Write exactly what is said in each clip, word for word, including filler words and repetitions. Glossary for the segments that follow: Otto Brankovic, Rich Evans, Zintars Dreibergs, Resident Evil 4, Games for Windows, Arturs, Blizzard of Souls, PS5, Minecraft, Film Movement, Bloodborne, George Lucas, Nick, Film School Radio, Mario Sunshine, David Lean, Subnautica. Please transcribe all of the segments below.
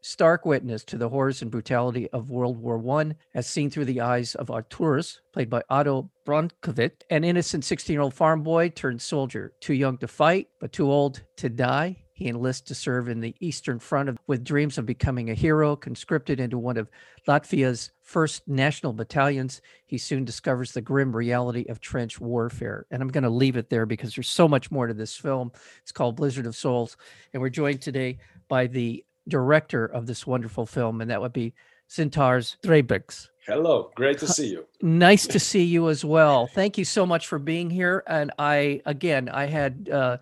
stark witness to the horrors and brutality of World War One as seen through the eyes of Arturs, played by Otto Brankovic, an innocent sixteen-year-old farm boy turned soldier, too young to fight but too old to die. He enlists to serve in the Eastern Front of, with dreams of becoming a hero. Conscripted into one of Latvia's first national battalions, he soon discovers the grim reality of trench warfare. And I'm going to leave it there because there's so much more to this film. It's called Blizzard of Souls. And we're joined today by the director of this wonderful film, and that would be Zintars Dreibergs. Hello, great to see you. Nice to see you as well. Thank you so much for being here. And I, again, I had uh,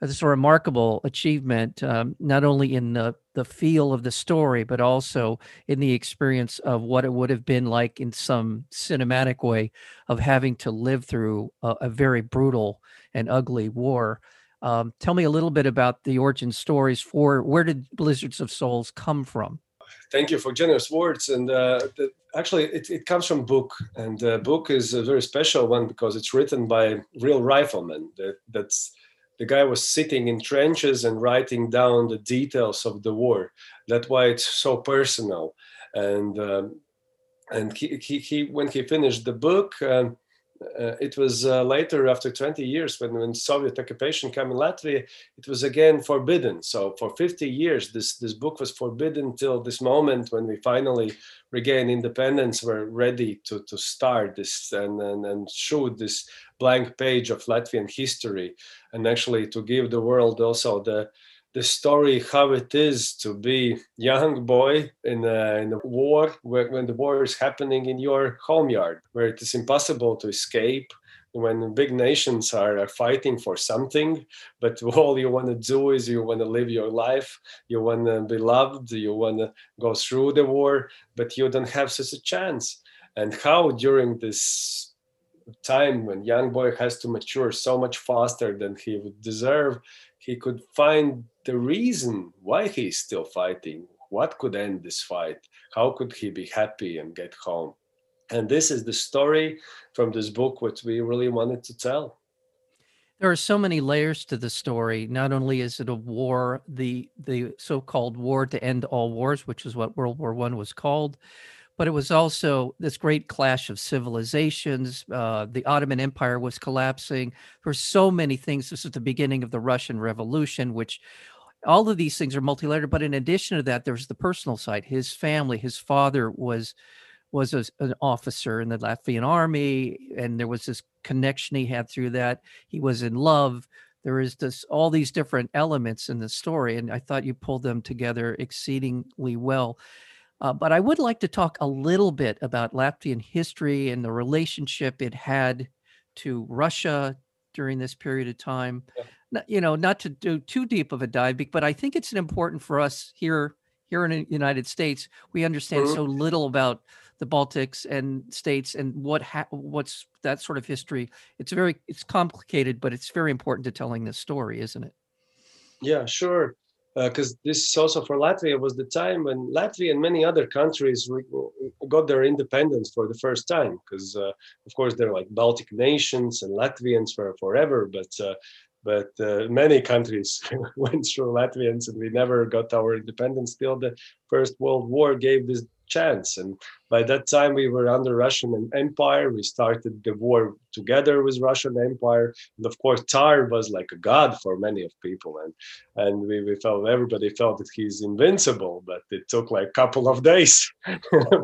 this remarkable achievement, um, not only in the, the feel of the story, but also in the experience of what it would have been like in some cinematic way of having to live through a, a very brutal and ugly war. Um, tell me a little bit about the origin stories for where did Blizzards of Souls come from? Thank you for generous words. And uh, the, actually, it, it comes from book. And the book is a very special one because it's written by real riflemen. That, that's the guy was sitting in trenches and writing down the details of the war. That's why it's so personal. And um, and he, he, he when he finished the book. Um, Uh, it was uh, later, after twenty years, when, when Soviet occupation came in Latvia, it was again forbidden. So for fifty years, this, this book was forbidden till this moment when we finally regained independence, were ready to, to start this and, and, and show this blank page of Latvian history, and actually to give the world also the the story how it is to be young boy in a, in a war, where, when the war is happening in your home yard, where it is impossible to escape, when big nations are, are fighting for something, but all you want to do is you want to live your life, you want to be loved, you want to go through the war, but you don't have such a chance. And how during this time when young boy has to mature so much faster than he would deserve, he could find the reason why he is still fighting, what could end this fight, how could he be happy and get home. And this is the story from this book, what we really wanted to tell. There are so many layers to the story. Not only is it a war, the the so-called war to end all wars, which is what World War One was called, but it was also this great clash of civilizations. Uh, the Ottoman Empire was collapsing. There were so many things. This is the beginning of the Russian Revolution, which all of these things are multi-layered. But in addition to that, there's the personal side. His family, his father was was a, an officer in the Latvian army, and there was this connection he had through that. He was in love. There is this all these different elements in the story, and I thought you pulled them together exceedingly well. Uh, but I would like to talk a little bit about Latvian history and the relationship it had to Russia during this period of time. Yeah. You know, not to do too deep of a dive, but I think it's important for us here, here in the United States. We understand mm-hmm. so little about the Baltics and states and what ha- what's that sort of history. It's very it's complicated, but it's very important to telling this story, isn't it? Yeah, sure. Because uh, this also for Latvia was the time when Latvia and many other countries re- got their independence for the first time. Because uh, of course they're like Baltic nations and Latvians for forever, but uh, but uh, many countries went through Latvians, and we never got our independence till the First World War gave this chance. And by that time we were under Russian Empire. We started the war together with Russian Empire, and of course Tsar was like a god for many of people, and and we, we felt everybody felt that he's invincible, but it took like a couple of days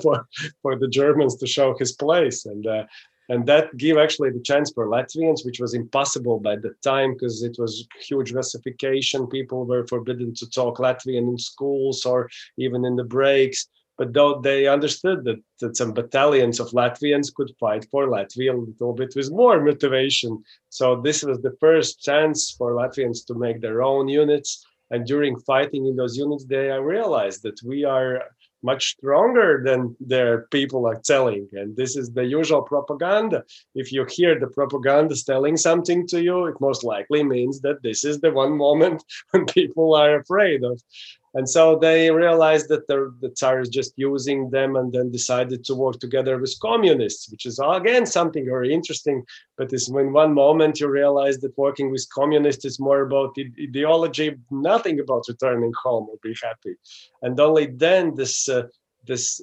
for, for the Germans to show his place. And uh, and that gave actually the chance for Latvians, which was impossible by the time because it was huge Russification. People were forbidden to talk Latvian in schools or even in the breaks. But though they understood that, that some battalions of Latvians could fight for Latvia a little bit with more motivation. So this was the first chance for Latvians to make their own units. And during fighting in those units, they realized that we are much stronger than their people are telling. And this is the usual propaganda. If you hear the propaganda telling something to you, it most likely means that this is the one moment when people are afraid of. And so they realized that the, the Tsar is just using them, and then decided to work together with communists, which is, again, something very interesting. But it's when one moment you realize that working with communists is more about ideology, nothing about returning home or be happy. And only then this uh, this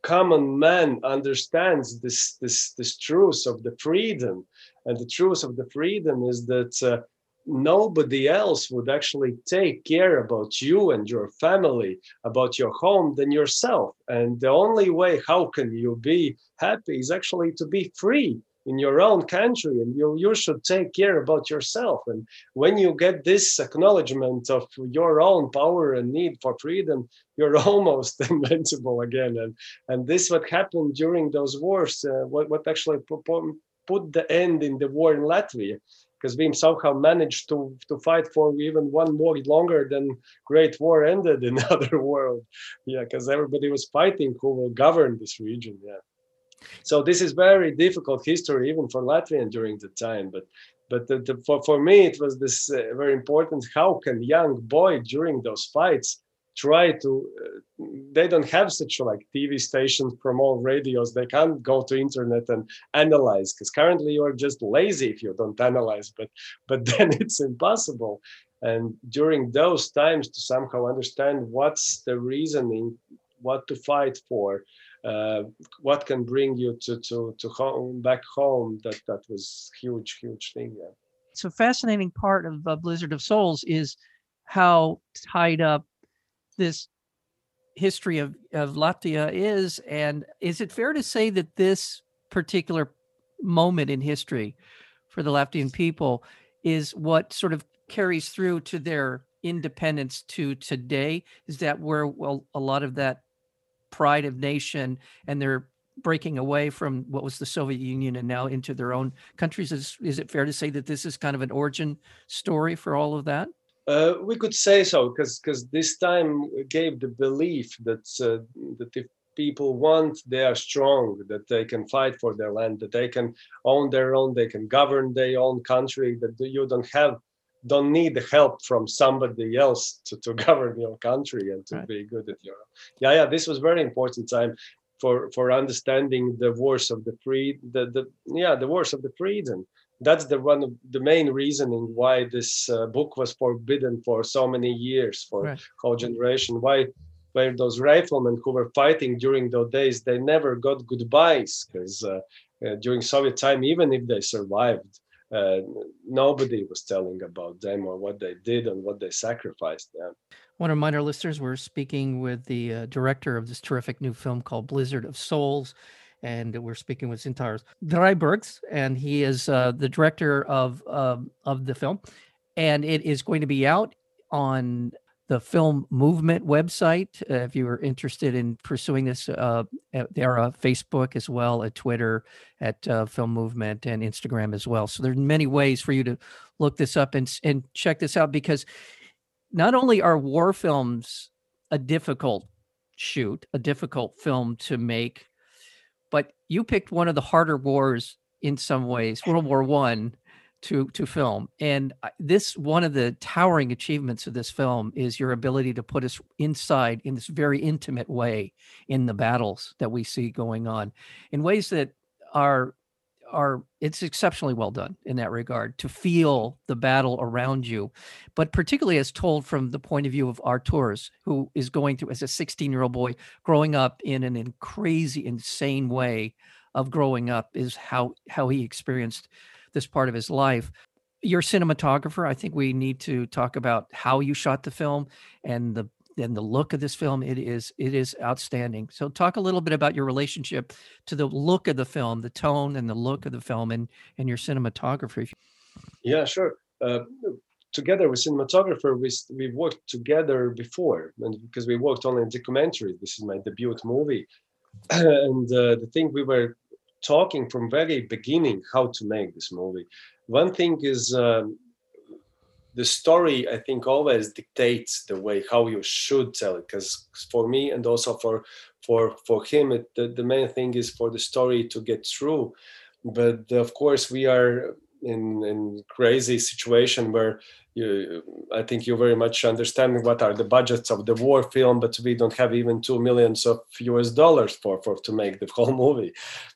common man understands this, this, this truth of the freedom. And the truth of the freedom is that uh, nobody else would actually take care about you and your family, about your home, than yourself. And the only way how can you be happy is actually to be free in your own country, and you, you should take care about yourself. And when you get this acknowledgement of your own power and need for freedom, you're almost invincible again. And, and this what happened during those wars, uh, what, what actually put the end in the war in Latvia. Because we somehow managed to, to fight for even one more longer than Great War ended in the other world. Yeah, because everybody was fighting who will govern this region. Yeah. So this is very difficult history, even for Latvian during the time. But but the, the, for, for me, it was this uh, very important. How can young boy during those fights try to, uh, they don't have such like T V stations, promote radios, they can't go to internet and analyze, because currently you are just lazy if you don't analyze, but but then it's impossible. And during those times to somehow understand what's the reasoning, what to fight for, uh, what can bring you to, to, to home, back home, that, that was huge, huge thing. Yeah. It's a fascinating part of uh, Blizzard of Souls is how tied up this history of, of Latvia is. And is it fair to say that this particular moment in history for the Latvian people is what sort of carries through to their independence to today? Is that where, well, a lot of that pride of nation and their breaking away from what was the Soviet Union and now into their own countries? Is, is it fair to say that this is kind of an origin story for all of that? Uh, we could say so, because because this time gave the belief that uh, that if people want, they are strong, that they can fight for their land, that they can own their own, they can govern their own country, that you don't have, don't need the help from somebody else to, to govern your country and to right. be good at your own. Yeah, yeah, this was very important time for for understanding the wars of the free, the, the yeah, the wars of the freedom. That's the one of the main reasoning why this uh, book was forbidden for so many years, for right. whole generation. Why, why those riflemen who were fighting during those days, they never got goodbyes, because uh, uh, during Soviet time, even if they survived, uh, nobody was telling about them or what they did and what they sacrificed. Yeah. Want to remind our listeners, we're speaking with the uh, director of this terrific new film called Blizzard of Souls. And we're speaking with Zintars Dreibergs, and he is uh, the director of uh, of the film. And it is going to be out on the Film Movement website. Uh, if you are interested in pursuing this, uh, they're on Facebook as well, at Twitter, at uh, Film Movement, and Instagram as well. So there are many ways for you to look this up and and check this out, because not only are war films a difficult shoot, a difficult film to make, but you picked one of the harder wars in some ways, World War One, to, to film. And this, one of the towering achievements of this film is your ability to put us inside in this very intimate way in the battles that we see going on in ways that are, are it's exceptionally well done in that regard, to feel the battle around you, but particularly as told from the point of view of Arturs, who is going through, as a sixteen-year-old boy, growing up in an in crazy, insane way of growing up, is how, how he experienced this part of his life. You're a cinematographer. I think we need to talk about how you shot the film and the and the look of this film. It is it is outstanding. So talk a little bit about your relationship to the look of the film, the tone and the look of the film, and, and your cinematography. Yeah, sure. Uh, together with cinematographer, we, we worked together before, and because we worked on a documentary. This is my debut movie. And uh, the thing we were talking from very beginning, how to make this movie. One thing is... Um, the story, I think, always dictates the way how you should tell it. Because for me, and also for for for him, it, the, the main thing is for the story to get through. But of course, we are in in crazy situation where you, I think you very much understand what are the budgets of the war film, but we don't have even two millions of U S dollars for for to make the whole movie.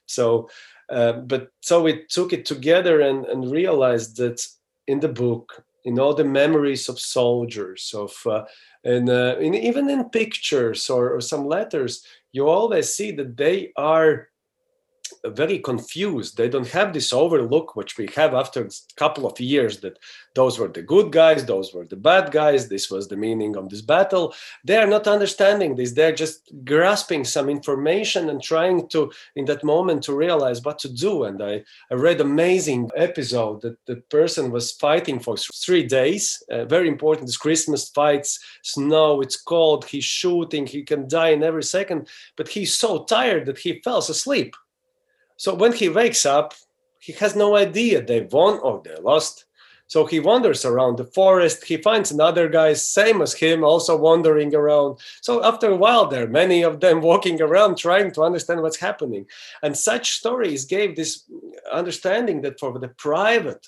So, uh, but so we took it together and and realized that in the book, in all the memories of soldiers, of uh, and uh, in, even in pictures or, or some letters, you always see that they are very confused. They don't have this overlook which we have after a couple of years, that those were the good guys, those were the bad guys, this was the meaning of this battle. They are not understanding this. They're just grasping some information and trying to, in that moment, to realize what to do. And I, I read amazing episode that the person was fighting for three days. Uh, very important, it's Christmas fights, snow, it's cold, he's shooting, he can die in every second, but he's so tired that he falls asleep. So when he wakes up, he has no idea they won or they lost. So he wanders around the forest. He finds another guy, same as him, also wandering around. So after a while, there are many of them walking around trying to understand what's happening. And such stories gave this understanding that for the private,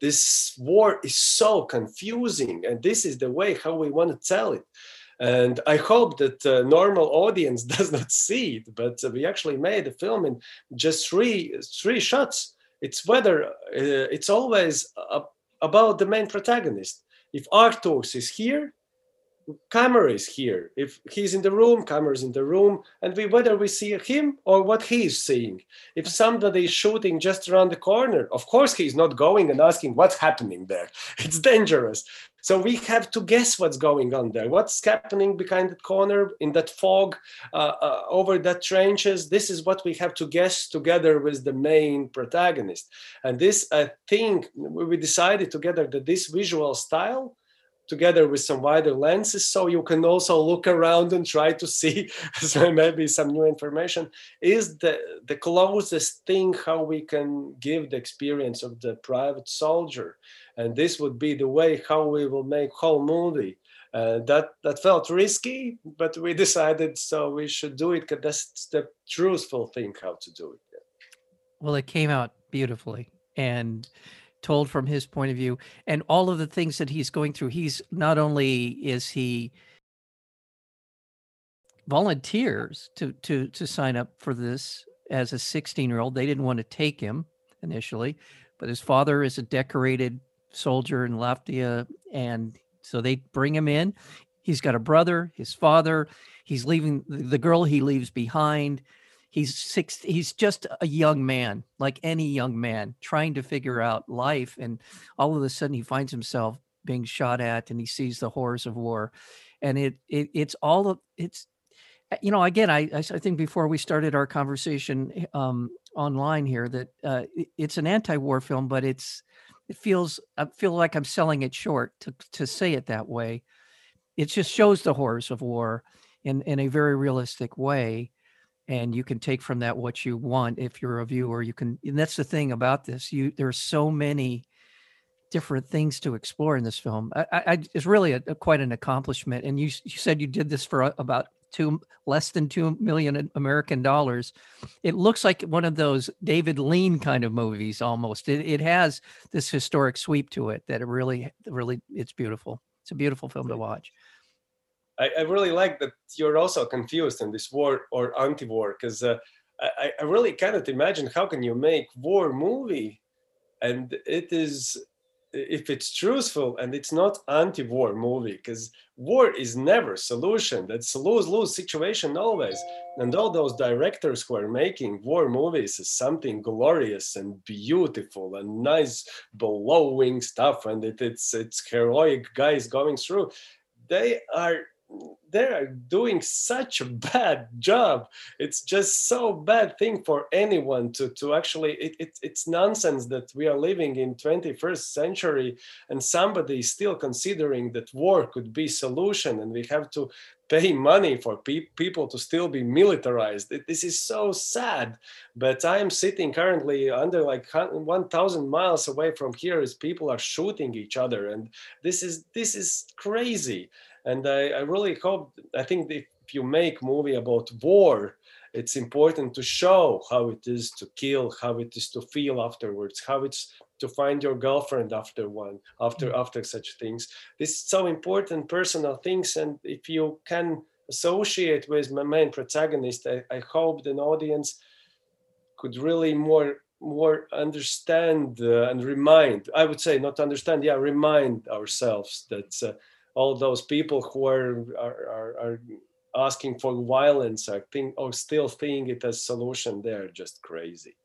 this war is so confusing. And this is the way how we want to tell it. And I hope that uh, normal audience does not see it, but uh, we actually made a film in just three three shots. It's whether uh, it's always uh, about the main protagonist. If Arturs is here, camera is here. If he's in the room, camera's in the room, and we whether we see him or what he is seeing. If somebody is shooting just around the corner, of course he's not going and asking what's happening there. It's dangerous. So we have to guess what's going on there, what's happening behind that corner, in that fog, uh, uh, over that trenches. This is what we have to guess together with the main protagonist. And this, I think, we decided together that this visual style, together with some wider lenses, so you can also look around and try to see so maybe some new information, is the, the closest thing how we can give the experience of the private soldier. And this would be the way how we will make whole movie. Uh, that that felt risky, but we decided so we should do it because that's the truthful thing how to do it. Well, it came out beautifully and told from his point of view, and all of the things that he's going through. He's not only is he volunteers to to to sign up for this as a sixteen year old. They didn't want to take him initially, but his father is a decorated soldier in Latvia, and so they bring him in. He's got a brother, his father. He's leaving the girl he leaves behind. He's six. He's just a young man, like any young man, trying to figure out life. And all of a sudden, he finds himself being shot at, and he sees the horrors of war. And it it it's all of it's, you know. Again, I I think before we started our conversation um, online here that uh, it's an anti-war film, but it's. It feels, I feel like I'm selling it short to, to say it that way. It just shows the horrors of war in, in a very realistic way. And you can take from that what you want if you're a viewer. You can, and that's the thing about this. You, there are so many different things to explore in this film. I, I, it's really a, a, quite an accomplishment. And you, you said you did this for about two, less than two million American dollars. It looks like one of those David Lean kind of movies almost. It, it has this historic sweep to it that it really, really, it's beautiful. It's a beautiful film to watch. I, I really like that you're also confused in this war or anti-war, because uh, I, I really cannot imagine how can you make war movie, and it is, if it's truthful and it's not anti-war movie, because war is never solution. That's a lose-lose situation always. And all those directors who are making war movies is something glorious and beautiful and nice, blowing stuff, and it, it's it's heroic guys going through. They are they are doing such a bad job. It's just so bad thing for anyone to, to actually, it, it, it's nonsense that we are living in twenty-first century and somebody is still considering that war could be solution and we have to pay money for pe- people to still be militarized. It, this is so sad, but I'm sitting currently under like one thousand miles away from here is people are shooting each other. And this is, this is crazy. And I, I really hope, I think if you make movie about war, it's important to show how it is to kill, how it is to feel afterwards, how it's to find your girlfriend after one, after mm-hmm. after such things. This is so important, personal things. And if you can associate with my main protagonist, I, I hope an audience could really more more understand uh, and remind, I would say not understand, yeah, remind ourselves that uh, all those people who are, are, are, are asking for violence are, think, are still seeing it as solution. They're just crazy.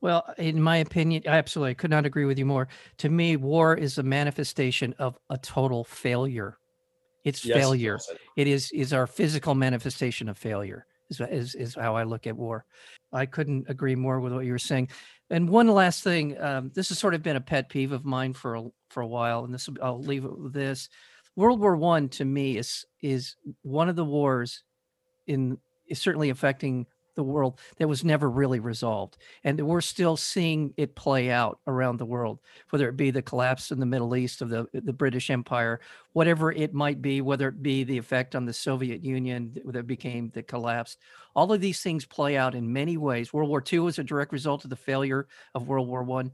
Well, in my opinion, I absolutely could not agree with you more. To me, war is a manifestation of a total failure. It's yes, failure. It is is our physical manifestation of failure is, is, is how I look at war. I couldn't agree more with what you were saying. And one last thing, um, this has sort of been a pet peeve of mine for a, for a while, and this I'll leave it with this. World War One to me is is one of the wars in is certainly affecting the world that was never really resolved. And we're still seeing it play out around the world, whether it be the collapse in the Middle East of the, the British Empire, whatever it might be, whether it be the effect on the Soviet Union that became the collapse. All of these things play out in many ways. World War Two is a direct result of the failure of World War One.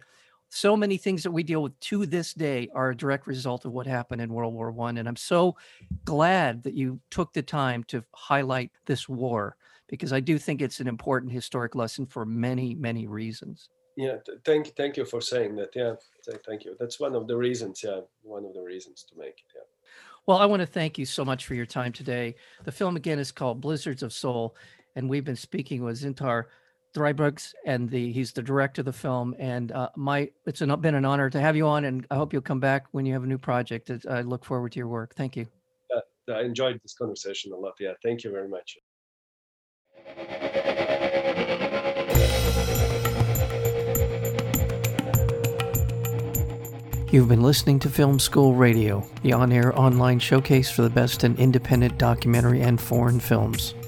So many things that we deal with to this day are a direct result of what happened in World War One, and I'm so glad that you took the time to highlight this war, because I do think it's an important historic lesson for many, many reasons. Yeah, thank, thank you for saying that. Yeah, thank you. That's one of the reasons. Yeah, one of the reasons to make it. Yeah. Well, I want to thank you so much for your time today. The film again is called Blizzards of Soul, and we've been speaking with Zintar Dreibergs, and the he's the director of the film, and uh, my it's an, been an honor to have you on, and I hope you'll come back when you have a new project. I look forward to your work. Thank you. Uh, I enjoyed this conversation a lot. Yeah, thank you very much. You've been listening to Film School Radio, the on-air online showcase for the best in independent documentary and foreign films.